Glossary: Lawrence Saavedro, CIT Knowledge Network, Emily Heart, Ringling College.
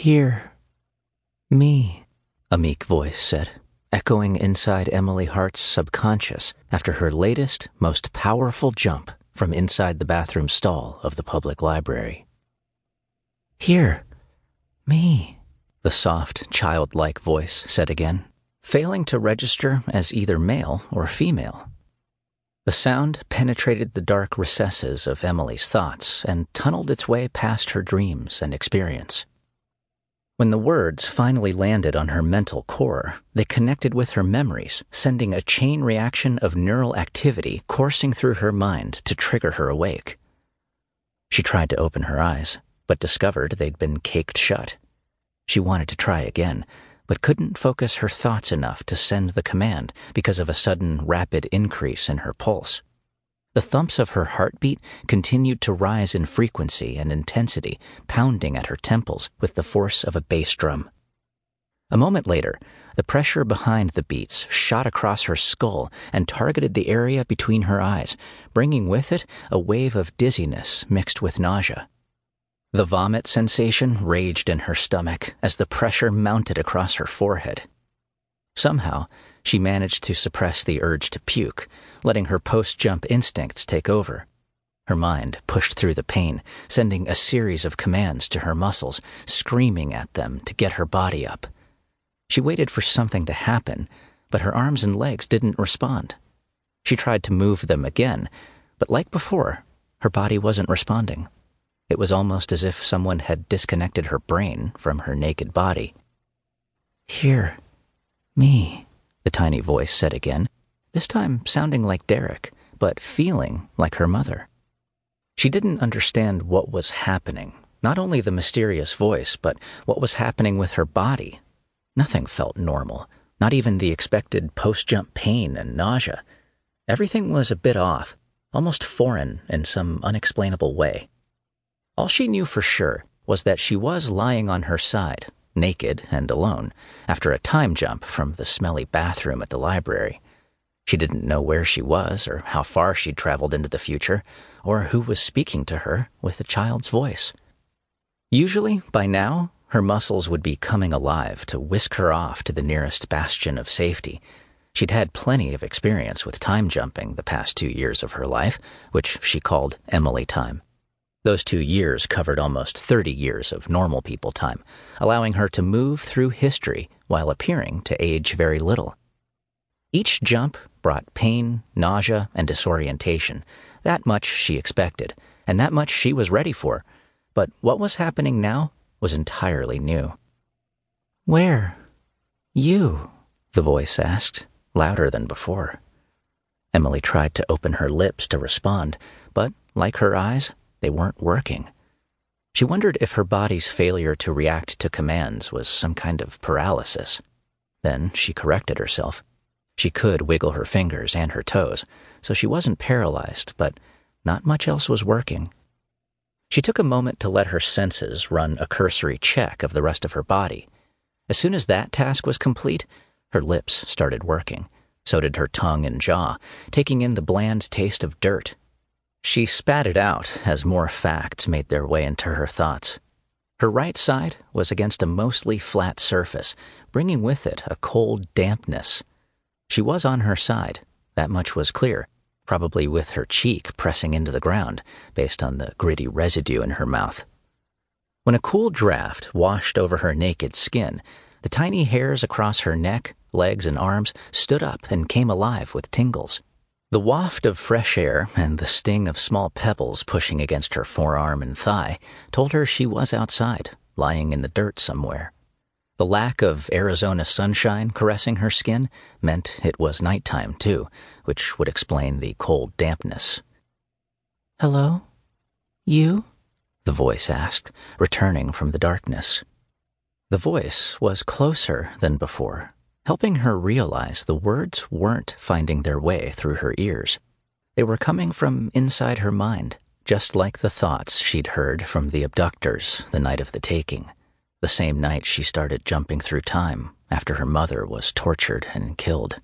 Hear me, a meek voice said, echoing inside Emily Hart's subconscious after her latest, most powerful jump from inside the bathroom stall of the public library. Hear me, the soft, childlike voice said again, failing to register as either male or female. The sound penetrated the dark recesses of Emily's thoughts and tunneled its way past her dreams and experience. When the words finally landed on her mental core, they connected with her memories, sending a chain reaction of neural activity coursing through her mind to trigger her awake. She tried to open her eyes, but discovered they'd been caked shut. She wanted to try again, but couldn't focus her thoughts enough to send the command because of a sudden rapid increase in her pulse. The thumps of her heartbeat continued to rise in frequency and intensity, pounding at her temples with the force of a bass drum. A moment later, the pressure behind the beats shot across her skull and targeted the area between her eyes, bringing with it a wave of dizziness mixed with nausea. The vomit sensation raged in her stomach as the pressure mounted across her forehead. Somehow, she managed to suppress the urge to puke, letting her post-jump instincts take over. Her mind pushed through the pain, sending a series of commands to her muscles, screaming at them to get her body up. She waited for something to happen, but her arms and legs didn't respond. She tried to move them again, but like before, her body wasn't responding. It was almost as if someone had disconnected her brain from her naked body. Hear me, the tiny voice said again, this time sounding like Derek, but feeling like her mother. She didn't understand what was happening, not only the mysterious voice, but what was happening with her body. Nothing felt normal, not even the expected post-jump pain and nausea. Everything was a bit off, almost foreign in some unexplainable way. All she knew for sure was that she was lying on her side, naked and alone, after a time jump from the smelly bathroom at the library. She didn't know where she was or how far she'd traveled into the future, or who was speaking to her with a child's voice. Usually, by now, her muscles would be coming alive to whisk her off to the nearest bastion of safety. She'd had plenty of experience with time jumping the past 2 years of her life, which she called Emily time. Those 2 years covered almost 30 years of normal people time, allowing her to move through history while appearing to age very little. Each jump brought pain, nausea, and disorientation. That much she expected, and that much she was ready for. But what was happening now was entirely new. Where? You? The voice asked, louder than before. Emily tried to open her lips to respond, but, like her eyes, they weren't working. She wondered if her body's failure to react to commands was some kind of paralysis. Then she corrected herself. She could wiggle her fingers and her toes, so she wasn't paralyzed, but not much else was working. She took a moment to let her senses run a cursory check of the rest of her body. As soon as that task was complete, her lips started working. So did her tongue and jaw, taking in the bland taste of dirt. She spat it out as more facts made their way into her thoughts. Her right side was against a mostly flat surface, bringing with it a cold dampness. She was on her side, that much was clear, probably with her cheek pressing into the ground, based on the gritty residue in her mouth. When a cool draft washed over her naked skin, the tiny hairs across her neck, legs, and arms stood up and came alive with tingles. The waft of fresh air and the sting of small pebbles pushing against her forearm and thigh told her she was outside, lying in the dirt somewhere. The lack of Arizona sunshine caressing her skin meant it was nighttime too, which would explain the cold dampness. Hello? You? The voice asked, returning from the darkness. The voice was closer than before, helping her realize the words weren't finding their way through her ears. They were coming from inside her mind, just like the thoughts she'd heard from the abductors the night of the taking, the same night she started jumping through time after her mother was tortured and killed.